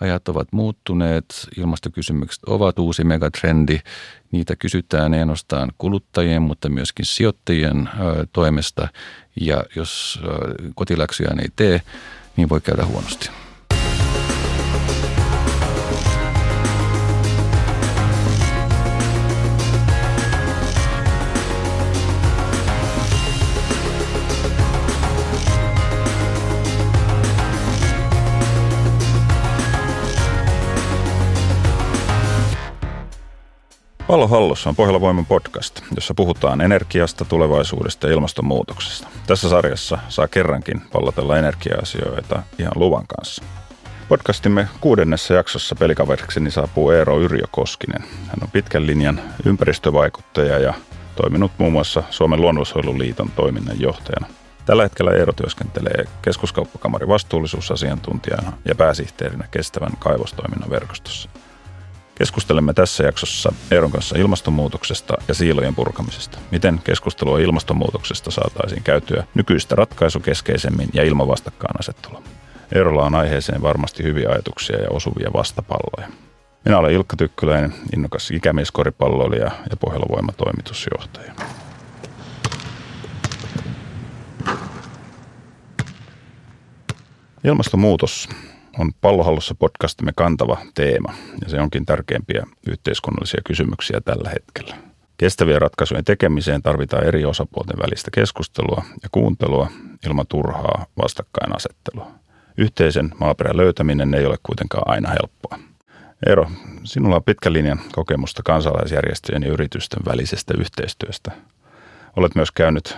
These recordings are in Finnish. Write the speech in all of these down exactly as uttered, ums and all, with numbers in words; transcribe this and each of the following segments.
Ajat ovat muuttuneet, ilmastokysymykset ovat uusi megatrendi. Niitä kysytään ei ainoastaan kuluttajien, mutta myöskin sijoittajien toimesta. Ja jos kotiläksyjä ei tee, niin voi käydä huonosti. Palo Hallus on Pohjola Voiman podcast, jossa puhutaan energiasta, tulevaisuudesta ja ilmastonmuutoksesta. Tässä sarjassa saa kerrankin pallotella energia-asioita ihan luvan kanssa. Podcastimme kuudennessa jaksossa pelikaverkseni saapuu Eero Yrjö-Koskinen. Hän on pitkän linjan ympäristövaikuttaja ja toiminut muun muassa Suomen luonnonsuojeluliiton toiminnanjohtajana. Tällä hetkellä Eero työskentelee keskuskauppakamarin vastuullisuusasiantuntijana ja pääsihteerinä kestävän kaivostoiminnan verkostossa. Keskustelemme tässä jaksossa Eeron kanssa ilmastonmuutoksesta ja siilojen purkamisesta. Miten keskustelua ilmastonmuutoksesta saataisiin käytyä nykyistä ratkaisukeskeisemmin ja ilman vastakkainasettelua. Eerolla on aiheeseen varmasti hyviä ajatuksia ja osuvia vastapalloja. Minä olen Ilkka Tykkyläinen, innokas ikämieskoripalloilija ja Pohjola Voima toimitusjohtaja. Ilmastonmuutos on Palo Hallussa podcastimme kantava teema, ja se onkin tärkeimpiä yhteiskunnallisia kysymyksiä tällä hetkellä. Kestävien ratkaisujen tekemiseen tarvitaan eri osapuolten välistä keskustelua ja kuuntelua ilman turhaa vastakkainasettelua. Yhteisen maaperän löytäminen ei ole kuitenkaan aina helppoa. Eero, sinulla on pitkän linjan kokemusta kansalaisjärjestöjen ja yritysten välisestä yhteistyöstä. Olet myös käynyt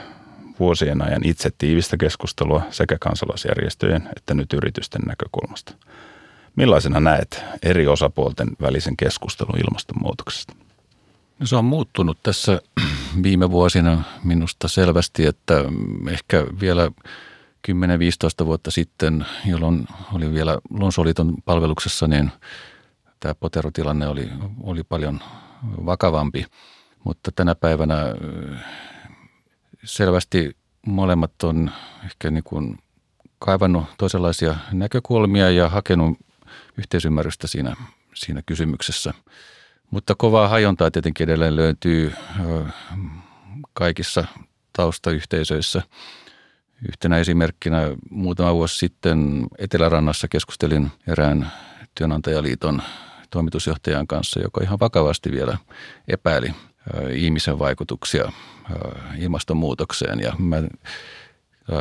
vuosien ajan itse tiivistä keskustelua sekä kansalaisjärjestöjen että nyt yritysten näkökulmasta. Millaisena näet eri osapuolten välisen keskustelun ilmastonmuutoksesta? No, se on muuttunut tässä viime vuosina minusta selvästi, että ehkä vielä kymmenen viisitoista vuotta sitten, jolloin oli vielä Luonnonsuojeluliiton palveluksessa, niin tämä poterotilanne oli, oli paljon vakavampi, mutta tänä päivänä selvästi molemmat on ehkä niin kuin kaivannut toisenlaisia näkökulmia ja hakenut yhteisymmärrystä siinä, siinä kysymyksessä. Mutta kovaa hajontaa tietenkin edelleen löytyy kaikissa taustayhteisöissä. Yhtenä esimerkkinä muutama vuosi sitten Etelärannassa keskustelin erään työnantajaliiton toimitusjohtajan kanssa, joka ihan vakavasti vielä epäili ihmisen vaikutuksia ilmastonmuutokseen, ja mä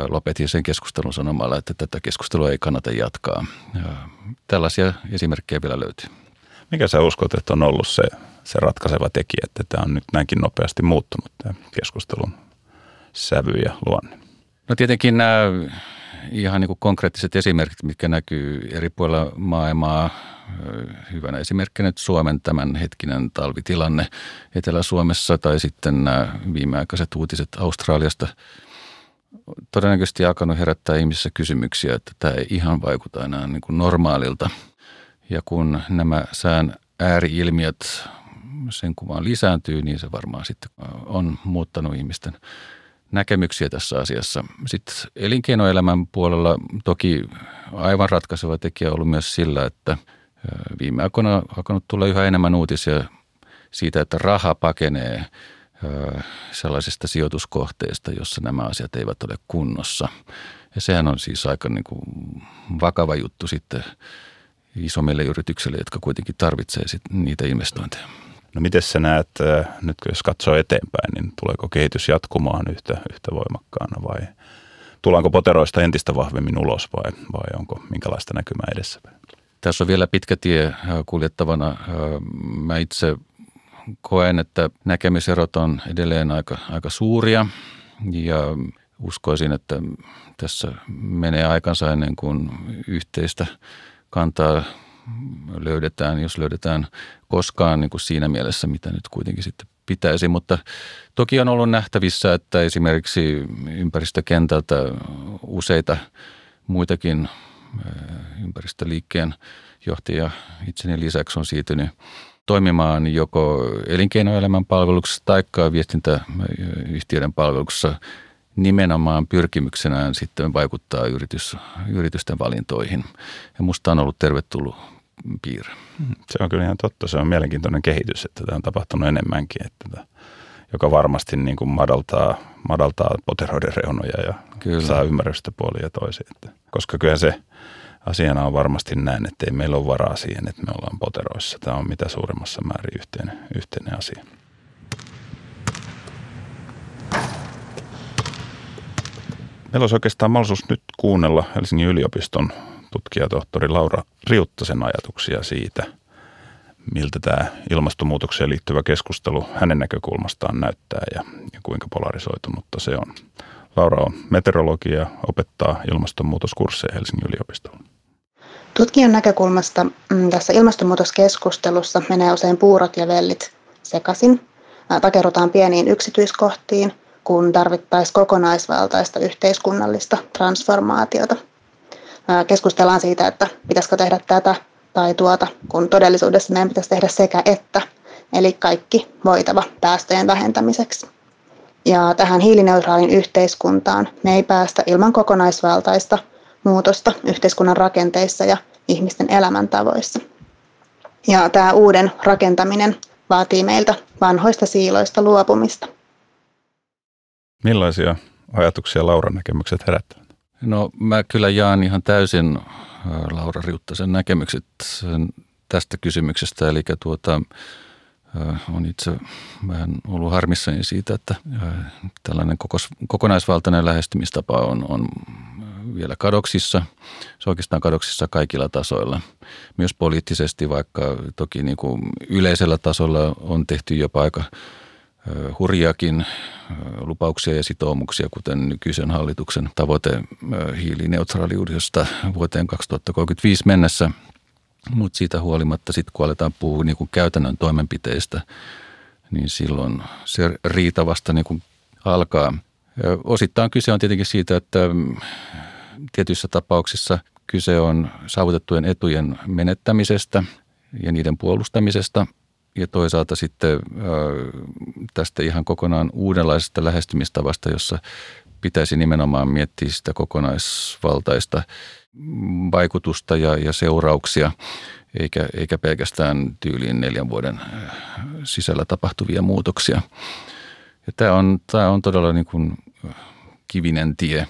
lopetin sen keskustelun sanomalla, että tätä keskustelua ei kannata jatkaa. Tällaisia esimerkkejä vielä löytyy. Mikä sä uskot, että on ollut se, se ratkaiseva tekijä, että tämä on nyt näinkin nopeasti muuttunut tämä keskustelun sävy ja luonne? No tietenkin nämä ihan niin kuin konkreettiset esimerkit, mitkä näkyy eri puolilla maailmaa. Hyvänä esimerkkinä nyt Suomen tämänhetkinen talvitilanne Etelä-Suomessa tai sitten nämä viimeaikaiset uutiset Australiasta todennäköisesti alkanut herättää ihmisissä kysymyksiä, että tämä ei ihan vaikuta enää niin kuin normaalilta. Ja kun nämä sään ääriilmiöt sen kuvaan lisääntyy, niin se varmaan sitten on muuttanut ihmisten näkemyksiä tässä asiassa. Sitten elinkeinoelämän puolella toki aivan ratkaiseva tekijä on ollut myös sillä, että viime aikoina on alkanut tulla yhä enemmän uutisia siitä, että raha pakenee sellaisista sijoituskohteista, jossa nämä asiat eivät ole kunnossa. Ja sehän on siis aika niin kuin vakava juttu sitten isommille yrityksille, jotka kuitenkin tarvitsevat niitä investointeja. No miten sä näet, nyt jos katsoo eteenpäin, niin tuleeko kehitys jatkumaan yhtä, yhtä voimakkaana vai tullaanko poteroista entistä vahvemmin ulos vai, vai onko minkälaista näkymää edessä? Tässä on vielä pitkä tie kuljettavana. Mä itse koen, että näkemiserot on edelleen aika, aika suuria ja uskoisin, että tässä menee aikansa ennen kuin yhteistä kantaa löydetään, jos löydetään koskaan niin kuin siinä mielessä, mitä nyt kuitenkin sitten pitäisi. Mutta toki on ollut nähtävissä, että esimerkiksi ympäristökentältä useita muitakin ympäristöliikkeen johtajia itseni lisäksi on siirtynyt toimimaan joko elinkeinoelämän palveluksessa tai viestintäyhtiöiden palveluksessa nimenomaan pyrkimyksenään sitten vaikuttaa yritys, yritysten valintoihin. Ja musta on ollut tervetullut piirre. Se on kyllä ihan totta. Se on mielenkiintoinen kehitys, että tämä on tapahtunut enemmänkin, että joka varmasti niin kuin madaltaa, madaltaa poteroiden reunoja ja kyllä. Saa ymmärrystä puolin ja toisin. Koska kyllä se asiana on varmasti näin, että ei meillä ole varaa siihen, että me ollaan poteroissa. Tämä on mitä suuremmassa määrin yhteinen, yhteinen asia. Meillä olisi oikeastaan mahdollisuus nyt kuunnella Helsingin yliopiston tutkijatohtori Laura Riuttasen ajatuksia siitä, miltä tämä ilmastonmuutokseen liittyvä keskustelu hänen näkökulmastaan näyttää ja, ja kuinka polarisoitunutta se on. Laura on meteorologi ja opettaa ilmastonmuutoskursseja Helsingin yliopistolla. Tutkijan näkökulmasta tässä ilmastonmuutoskeskustelussa menee usein puurot ja vellit sekaisin. Takerrutaan pieniin yksityiskohtiin, kun tarvittaisiin kokonaisvaltaista yhteiskunnallista transformaatiota. Keskustellaan siitä, että pitäisikö tehdä tätä tai tuota, kun todellisuudessa meidän pitäisi tehdä sekä että, eli kaikki voitava päästöjen vähentämiseksi. Ja tähän hiilineutraalin yhteiskuntaan me ei päästä ilman kokonaisvaltaista muutosta yhteiskunnan rakenteissa ja ihmisten elämäntavoissa. Ja tämä uuden rakentaminen vaatii meiltä vanhoista siiloista luopumista. Millaisia ajatuksia Lauran näkemykset herättävät? No mä kyllä jaan ihan täysin Laura Riuttasen näkemykset tästä kysymyksestä, eli tuota, on itse vähän ollut harmissani siitä, että tällainen kokonaisvaltainen lähestymistapa on, on vielä kadoksissa. Se on oikeastaan kadoksissa kaikilla tasoilla, myös poliittisesti, vaikka toki niin kuin yleisellä tasolla on tehty jopa aika hurjaakin lupauksia ja sitoumuksia, kuten nykyisen hallituksen tavoite hiilineutraaliudesta vuoteen kaksituhattakolmekymmentäviisi mennessä. Mutta siitä huolimatta, sit kun aletaan puhua niin kun käytännön toimenpiteistä, niin silloin se riita vasta niin kun alkaa. Osittain kyse on tietenkin siitä, että tietyissä tapauksissa kyse on saavutettujen etujen menettämisestä ja niiden puolustamisesta. Ja toisaalta sitten tästä ihan kokonaan uudenlaisesta lähestymistavasta, jossa pitäisi nimenomaan miettiä sitä kokonaisvaltaista vaikutusta ja, ja seurauksia, eikä, eikä pelkästään tyyliin neljän vuoden sisällä tapahtuvia muutoksia. Ja tämä on, tämä on todella niin kuin kivinen tie.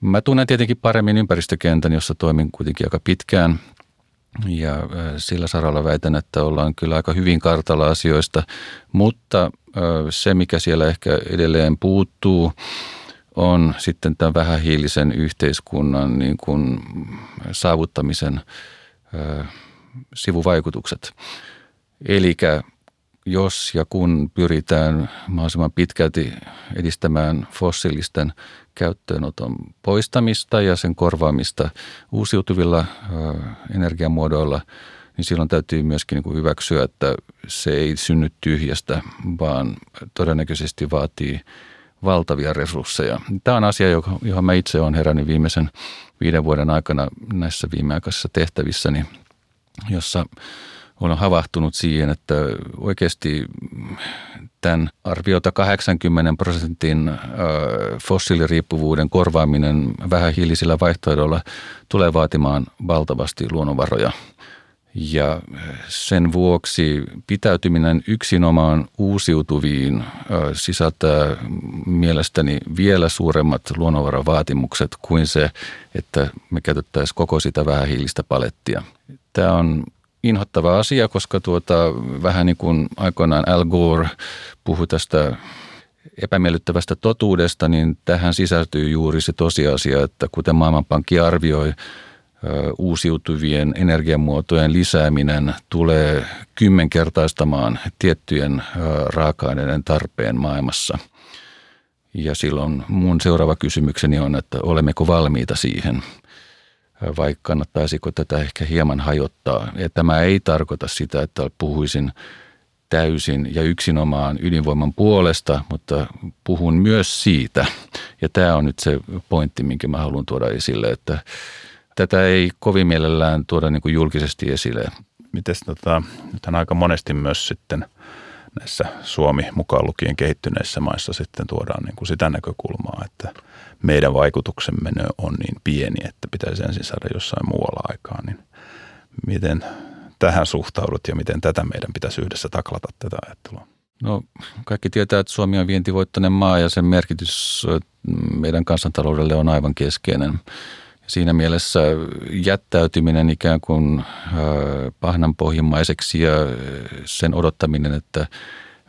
Mä tunnen tietenkin paremmin ympäristökentän, jossa toimin kuitenkin aika pitkään. Ja sillä saralla väitän, että ollaan kyllä aika hyvin kartalla asioista, mutta se, mikä siellä ehkä edelleen puuttuu, on sitten tämän vähähiilisen yhteiskunnan niin kuin saavuttamisen sivuvaikutukset. Eli jos ja kun pyritään mahdollisimman pitkälti edistämään fossiilisten käyttöönoton poistamista ja sen korvaamista uusiutuvilla energiamuodoilla, niin silloin täytyy myöskin hyväksyä, että se ei synny tyhjästä, vaan todennäköisesti vaatii valtavia resursseja. Tämä on asia, johon mä itse olen herännyt viimeisen viiden vuoden aikana näissä viimeaikaisissa tehtävissäni, jossa olen havahtunut siihen, että oikeasti tämän arviota kahdeksankymmentä prosentin fossiiliriippuvuuden korvaaminen vähähiilisillä vaihtoehdoilla tulee vaatimaan valtavasti luonnonvaroja. Ja sen vuoksi pitäytyminen yksinomaan uusiutuviin sisältää mielestäni vielä suuremmat luonnonvaravaatimukset kuin se, että me käytettäisiin koko sitä vähähiilistä palettia. Tämä on inhottava asia, koska tuota, vähän niin kuin aikoinaan Al Gore puhui tästä epämiellyttävästä totuudesta, niin tähän sisältyy juuri se tosiasia, että kuten Maailmanpankki arvioi, uusiutuvien energiamuotojen lisääminen tulee kymmenkertaistamaan tiettyjen raaka-aineiden tarpeen maailmassa. Ja silloin mun seuraava kysymykseni on, että olemmeko valmiita siihen? Vai kannattaisiko tätä ehkä hieman hajottaa. Ja tämä ei tarkoita sitä, että puhuisin täysin ja yksinomaan ydinvoiman puolesta, mutta puhun myös siitä. Ja tämä on nyt se pointti, minkä mä haluan tuoda esille, että tätä ei kovin mielellään tuoda niin kuin julkisesti esille. Mites tota, nythän aika monesti myös sitten näissä Suomi mukaan lukien kehittyneissä maissa sitten tuodaan niin kuin sitä näkökulmaa, että meidän vaikutuksemme on niin pieni, että pitäisi ensin saada jossain muualla aikaa, niin miten tähän suhtaudut ja miten tätä meidän pitäisi yhdessä taklata tätä ajattelua? No, kaikki tietää, että Suomi on vientivoittoinen maa ja sen merkitys meidän kansantaloudelle on aivan keskeinen. Siinä mielessä jättäytyminen ikään kuin pahnanpohjimmaiseksi ja sen odottaminen, että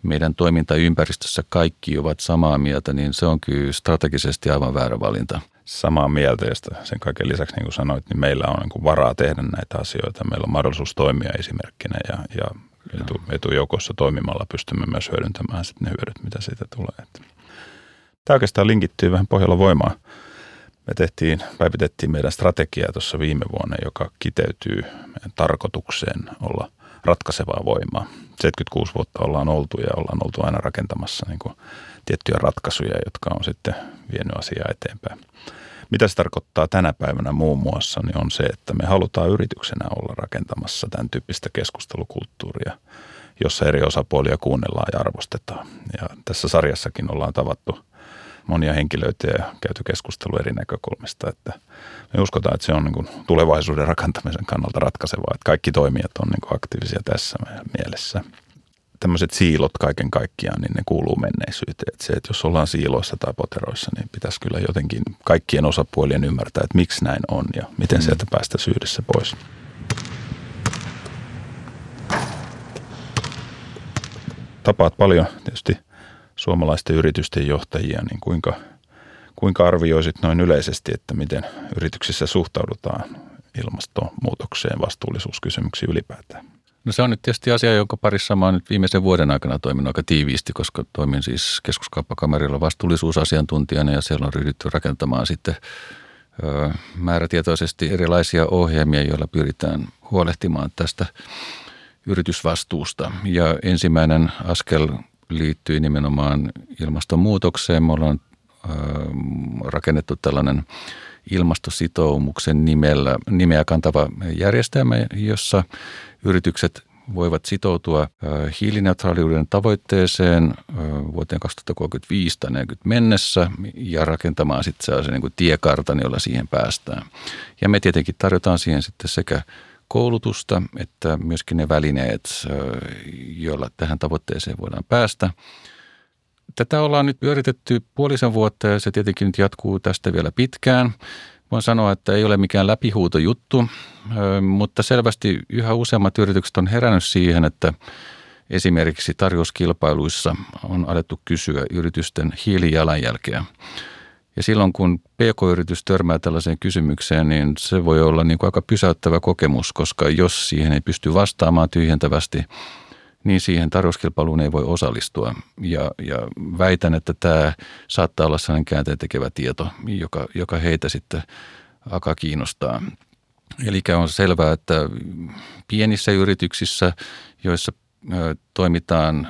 meidän toimintaympäristössä kaikki ovat samaa mieltä, niin se on kyllä strategisesti aivan väärä valinta. Samaa mieltä, ja sen kaiken lisäksi, niin kuin sanoit, niin meillä on niin kuin varaa tehdä näitä asioita. Meillä on mahdollisuus toimia esimerkkinä ja, ja etu, etujoukossa toimimalla pystymme myös hyödyntämään sitten ne hyödyt, mitä siitä tulee. Tämä oikeastaan linkittyy vähän Pohjola Voimaan. Me tehtiin, päivitettiin meidän strategiaa tuossa viime vuonna, joka kiteytyy meidän tarkoitukseen olla ratkaisevaa voimaa. seitsemänkymmentäkuusi vuotta ollaan oltu ja ollaan oltu aina rakentamassa niin kuin tiettyjä ratkaisuja, jotka on sitten vienyt asiaa eteenpäin. Mitä se tarkoittaa tänä päivänä muun muassa, niin on se, että me halutaan yrityksenä olla rakentamassa tämän tyyppistä keskustelukulttuuria, jossa eri osapuolia kuunnellaan ja arvostetaan. Ja tässä sarjassakin ollaan tavattu monia henkilöitä ja käyty keskustelua eri näkökulmista, että me uskotaan, että se on niin kuin tulevaisuuden rakentamisen kannalta ratkaisevaa, että kaikki toimijat on niin kuin aktiivisia tässä mielessä. Tämmöiset siilot kaiken kaikkiaan, niin ne kuuluu menneisyyteen. Että se, että jos ollaan siiloissa tai poteroissa, niin pitäisi kyllä jotenkin kaikkien osapuolien ymmärtää, että miksi näin on ja miten mm. sieltä päästäisiin yhdessä pois. Tapaat paljon tietysti suomalaisten yritysten johtajia, niin kuinka, kuinka arvioisit noin yleisesti, että miten yrityksissä suhtaudutaan ilmastonmuutokseen, vastuullisuuskysymyksiin ylipäätään? No se on nyt tietysti asia, jonka parissa mä oon nyt viimeisen vuoden aikana toiminut aika tiiviisti, koska toimin siis Keskuskauppakamarilla vastuullisuusasiantuntijana ja siellä on ryhdytty rakentamaan sitten ö, määrätietoisesti erilaisia ohjelmia, joilla pyritään huolehtimaan tästä yritysvastuusta. Ja ensimmäinen askel liittyy nimenomaan ilmastonmuutokseen. Me ollaan ö, rakennettu tällainen ilmastositoumuksen nimellä, nimeä kantava järjestelmä, jossa yritykset voivat sitoutua hiilineutraaliuden tavoitteeseen vuoteen kaksituhattakolmekymmentäviisi tai neljäkymmentä mennessä ja rakentamaan sitten sellaisen niin kuin tiekartan, jolla siihen päästään. Ja me tietenkin tarjotaan siihen sitten sekä koulutusta että myöskin ne välineet, joilla tähän tavoitteeseen voidaan päästä. Tätä ollaan nyt pyöritetty puolisen vuotta ja se tietenkin nyt jatkuu tästä vielä pitkään. Voin sanoa, että ei ole mikään läpihuutojuttu, mutta selvästi yhä useammat yritykset on herännyt siihen, että esimerkiksi tarjouskilpailuissa on alettu kysyä yritysten hiilijalanjälkeä. Ja silloin kun pee koo-yritys törmää tällaiseen kysymykseen, niin se voi olla niin kuin aika pysäyttävä kokemus, koska jos siihen ei pysty vastaamaan tyhjentävästi, niin siihen tarjouskilpailuun ei voi osallistua. Ja, ja väitän, että tämä saattaa olla sellainen käänteentekevä tieto, joka, joka heitä sitten alkaa kiinnostaa. Eli on selvää, että pienissä yrityksissä, joissa toimitaan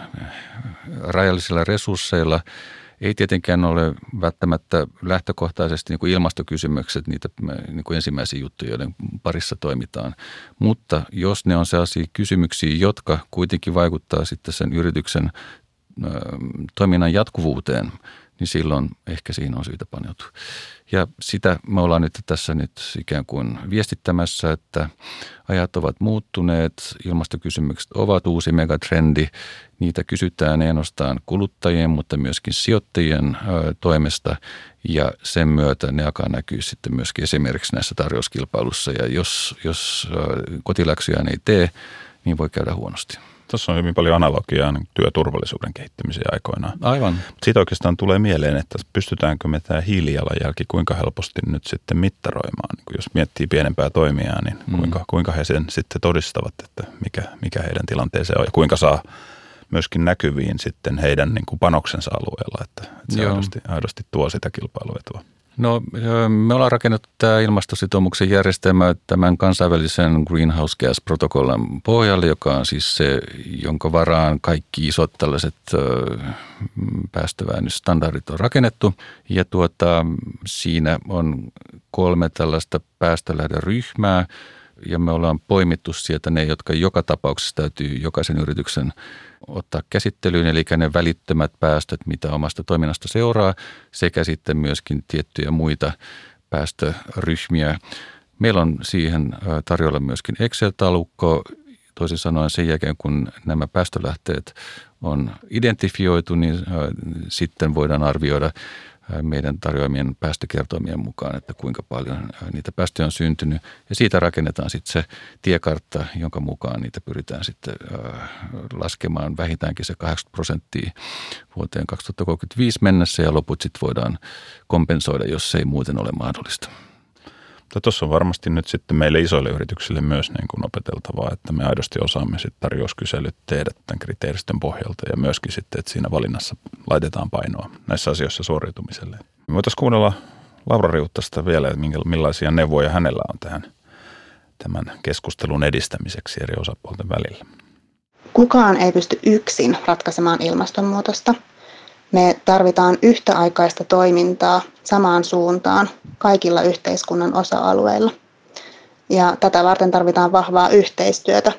rajallisilla resursseilla, ei tietenkään ole välttämättä lähtökohtaisesti niin kuin ilmastokysymykset niitä niin kuin ensimmäisiä juttuja, joiden parissa toimitaan. Mutta jos ne on sellaisia kysymyksiä, jotka kuitenkin vaikuttaa sitten sen yrityksen ö, toiminnan jatkuvuuteen, niin silloin ehkä siihen on syytä paneutua. Ja sitä me ollaan nyt tässä nyt ikään kuin viestittämässä, että ajat ovat muuttuneet, ilmastokysymykset ovat uusi megatrendi. Niitä kysytään ei ainoastaan kuluttajien, mutta myöskin sijoittajien ö, toimesta ja sen myötä ne alkaa näkyä sitten myöskin esimerkiksi näissä tarjouskilpailussa. Ja jos, jos ö, kotiläksyjään ei tee, niin voi käydä huonosti. Tuossa on hyvin paljon analogiaa työturvallisuuden kehittymiseen aikoinaan. Aivan. Siitä oikeastaan tulee mieleen, että pystytäänkö me tämä hiilijalanjälki kuinka helposti nyt sitten mittaroimaan. Niin jos miettii pienempää toimijaa, niin kuinka, mm. kuinka he sen sitten todistavat, että mikä, mikä heidän tilanteensa on ja kuinka saa myöskin näkyviin sitten heidän niin kuin panoksensa alueella, että, että se aidosti, aidosti tuo sitä kilpailuetua. No me ollaan rakennettu tämä ilmastositoumuksen järjestelmä tämän kansainvälisen Greenhouse Gas Protocolan pohjalle, joka on siis se, jonka varaan kaikki isot tällaiset päästövähennysstandardit on rakennettu. Ja tuota, siinä on kolme tällaista päästölähderyhmää ja me ollaan poimittu sieltä ne, jotka joka tapauksessa täytyy jokaisen yrityksen ottaa käsittelyyn, eli ne välittömät päästöt, mitä omasta toiminnasta seuraa, sekä sitten myöskin tiettyjä muita päästöryhmiä. Meillä on siihen tarjolla myöskin Excel-taulukko Toisin sanoen sen jälkeen, kun nämä päästölähteet on identifioitu, niin sitten voidaan arvioida meidän tarjoamien päästökertoimien mukaan, että kuinka paljon niitä päästöjä on syntynyt. Ja siitä rakennetaan sitten se tiekartta, jonka mukaan niitä pyritään sitten laskemaan vähintäänkin se kahdeksankymmentä prosenttia vuoteen kaksituhattakolmekymmentäviisi mennessä ja loput sitten voidaan kompensoida, jos se ei muuten ole mahdollista. Tuossa on varmasti nyt sitten meille isoille yrityksille myös niin kuin opeteltavaa, että me aidosti osaamme sitten tarjouskyselyt tehdä tämän kriteeristön pohjalta ja myöskin sitten, että siinä valinnassa laitetaan painoa näissä asioissa suoriutumiselle. Me voitaisiin kuunnella Laura Riuttasta vielä, että millaisia neuvoja hänellä on tähän tämän keskustelun edistämiseksi eri osapuolten välillä. Kukaan ei pysty yksin ratkaisemaan ilmastonmuutosta. Me tarvitaan yhtäaikaista toimintaa samaan suuntaan kaikilla yhteiskunnan osa-alueilla. Ja tätä varten tarvitaan vahvaa yhteistyötä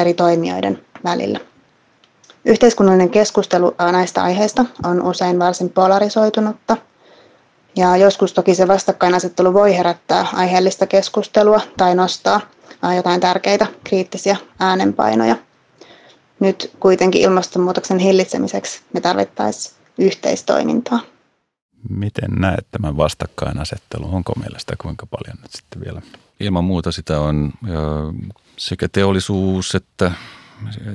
eri toimijoiden välillä. Yhteiskunnallinen keskustelu näistä aiheista on usein varsin polarisoitunutta. Ja joskus toki se vastakkainasettelu voi herättää aiheellista keskustelua tai nostaa jotain tärkeitä kriittisiä äänenpainoja. Nyt kuitenkin ilmastonmuutoksen hillitsemiseksi me tarvittaisiin yhteistoimintaa. Miten näet tämän vastakkainasettelun? Onko meillä sitä kuinka paljon nyt sitten vielä? Ilman muuta sitä on sekä teollisuus että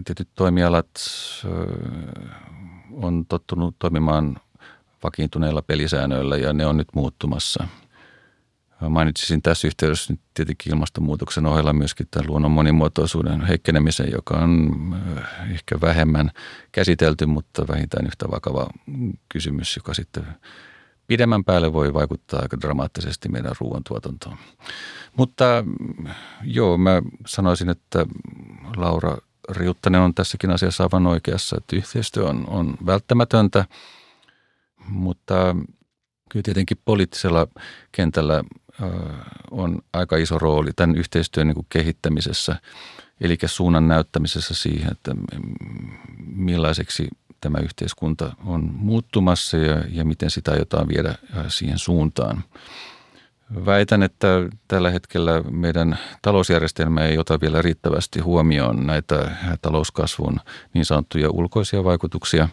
tietyt toimialat on tottunut toimimaan vakiintuneilla pelisäännöillä ja ne on nyt muuttumassa. Mainitsisin tässä yhteydessä nyt tietenkin ilmastonmuutoksen ohella myöskin tämän luonnon monimuotoisuuden heikkenemisen, joka on ehkä vähemmän käsitelty, mutta vähintään yhtä vakava kysymys, joka sitten pidemmän päälle voi vaikuttaa aika dramaattisesti meidän ruoantuotantoon. Mutta joo, mä sanoisin, että Laura Riuttanen on tässäkin asiassa aivan oikeassa, että yhteistyö on, on välttämätöntä, mutta kyllä tietenkin poliittisella kentällä on aika iso rooli tämän yhteistyön kehittämisessä, eli suunnan näyttämisessä siihen, että millaiseksi tämä yhteiskunta on muuttumassa ja miten sitä aiotaan viedä siihen suuntaan. Väitän, että tällä hetkellä meidän talousjärjestelmä ei ota vielä riittävästi huomioon näitä talouskasvun niin sanottuja ulkoisia vaikutuksia,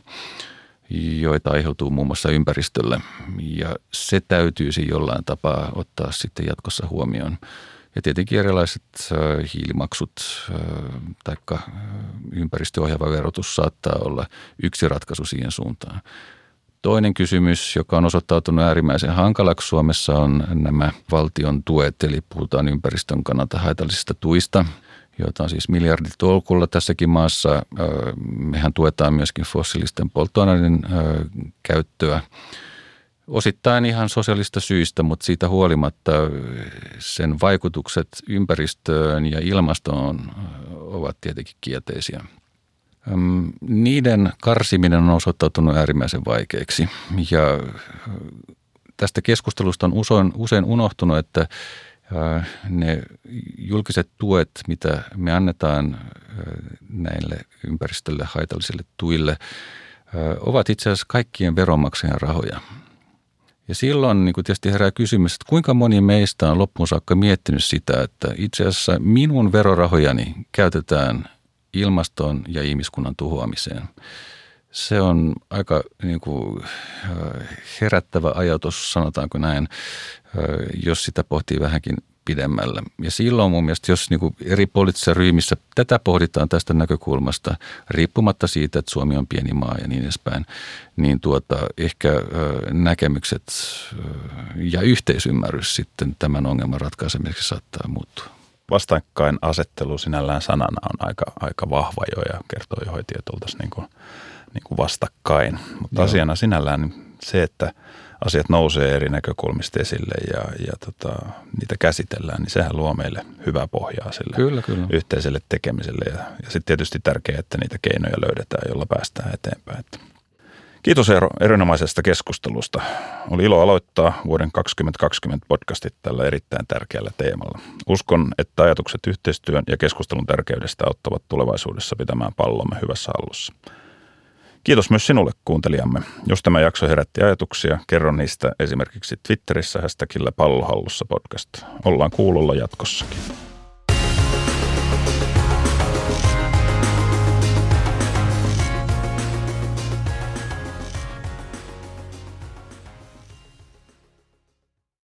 joita aiheutuu muun muassa ympäristölle, ja se täytyisi jollain tapaa ottaa sitten jatkossa huomioon. Ja tietenkin erilaiset hiilimaksut tai ympäristöohjaava verotus saattaa olla yksi ratkaisu siihen suuntaan. Toinen kysymys, joka on osoittautunut äärimmäisen hankalaksi Suomessa, on nämä valtion tuet, eli puhutaan ympäristön kannalta haitallisista tuista, joita on siis miljarditolkulla tässäkin maassa. Mehän tuetaan myöskin fossiilisten polttoaineiden käyttöä. Osittain ihan sosiaalista syistä, mutta siitä huolimatta sen vaikutukset ympäristöön ja ilmastoon ovat tietenkin kielteisiä. Niiden karsiminen on osoittautunut äärimmäisen vaikeaksi ja tästä keskustelusta on usein, usein unohtunut, että ne julkiset tuet, mitä me annetaan näille ympäristölle haitallisille tuille, ovat itse asiassa kaikkien veronmaksajien rahoja. Ja silloin niin kun tietysti herää kysymys, että kuinka moni meistä on loppuun saakka miettinyt sitä, että itse asiassa minun verorahojani käytetään ilmaston ja ihmiskunnan tuhoamiseen. Se on aika niin kuin herättävä ajatus, sanotaanko näin, jos sitä pohtii vähänkin pidemmälle. Ja silloin mun mielestä, jos niin kuin eri poliittisissa ryhmissä tätä pohditaan tästä näkökulmasta, riippumatta siitä, että Suomi on pieni maa ja niin edespäin, niin tuota, ehkä näkemykset ja yhteisymmärrys sitten tämän ongelman ratkaisemiseksi saattaa muuttua. Vastakkainasettelu sinällään sanana on aika, aika vahva jo ja kertoo jo heti, että oltaisiin niin kuin niin kuin vastakkain, mutta joo. Asiana sinällään niin se, että asiat nousee eri näkökulmista esille ja, ja tota, niitä käsitellään, niin sehän luo meille hyvää pohjaa sille kyllä, kyllä. yhteiselle tekemiselle. Ja, ja sitten tietysti tärkeää, että niitä keinoja löydetään, jolla päästään eteenpäin. Että. Kiitos Eero erinomaisesta keskustelusta. Oli ilo aloittaa vuoden kaksituhattakaksikymmentä podcastit tällä erittäin tärkeällä teemalla. Uskon, että ajatukset yhteistyön ja keskustelun tärkeydestä auttavat tulevaisuudessa pitämään pallomme hyvässä hallussa. Kiitos myös sinulle kuuntelijamme. Jos tämä jakso herätti ajatuksia, kerro niistä esimerkiksi Twitterissä hashtagillä Pallo Hallussa podcast. Ollaan kuulolla jatkossakin.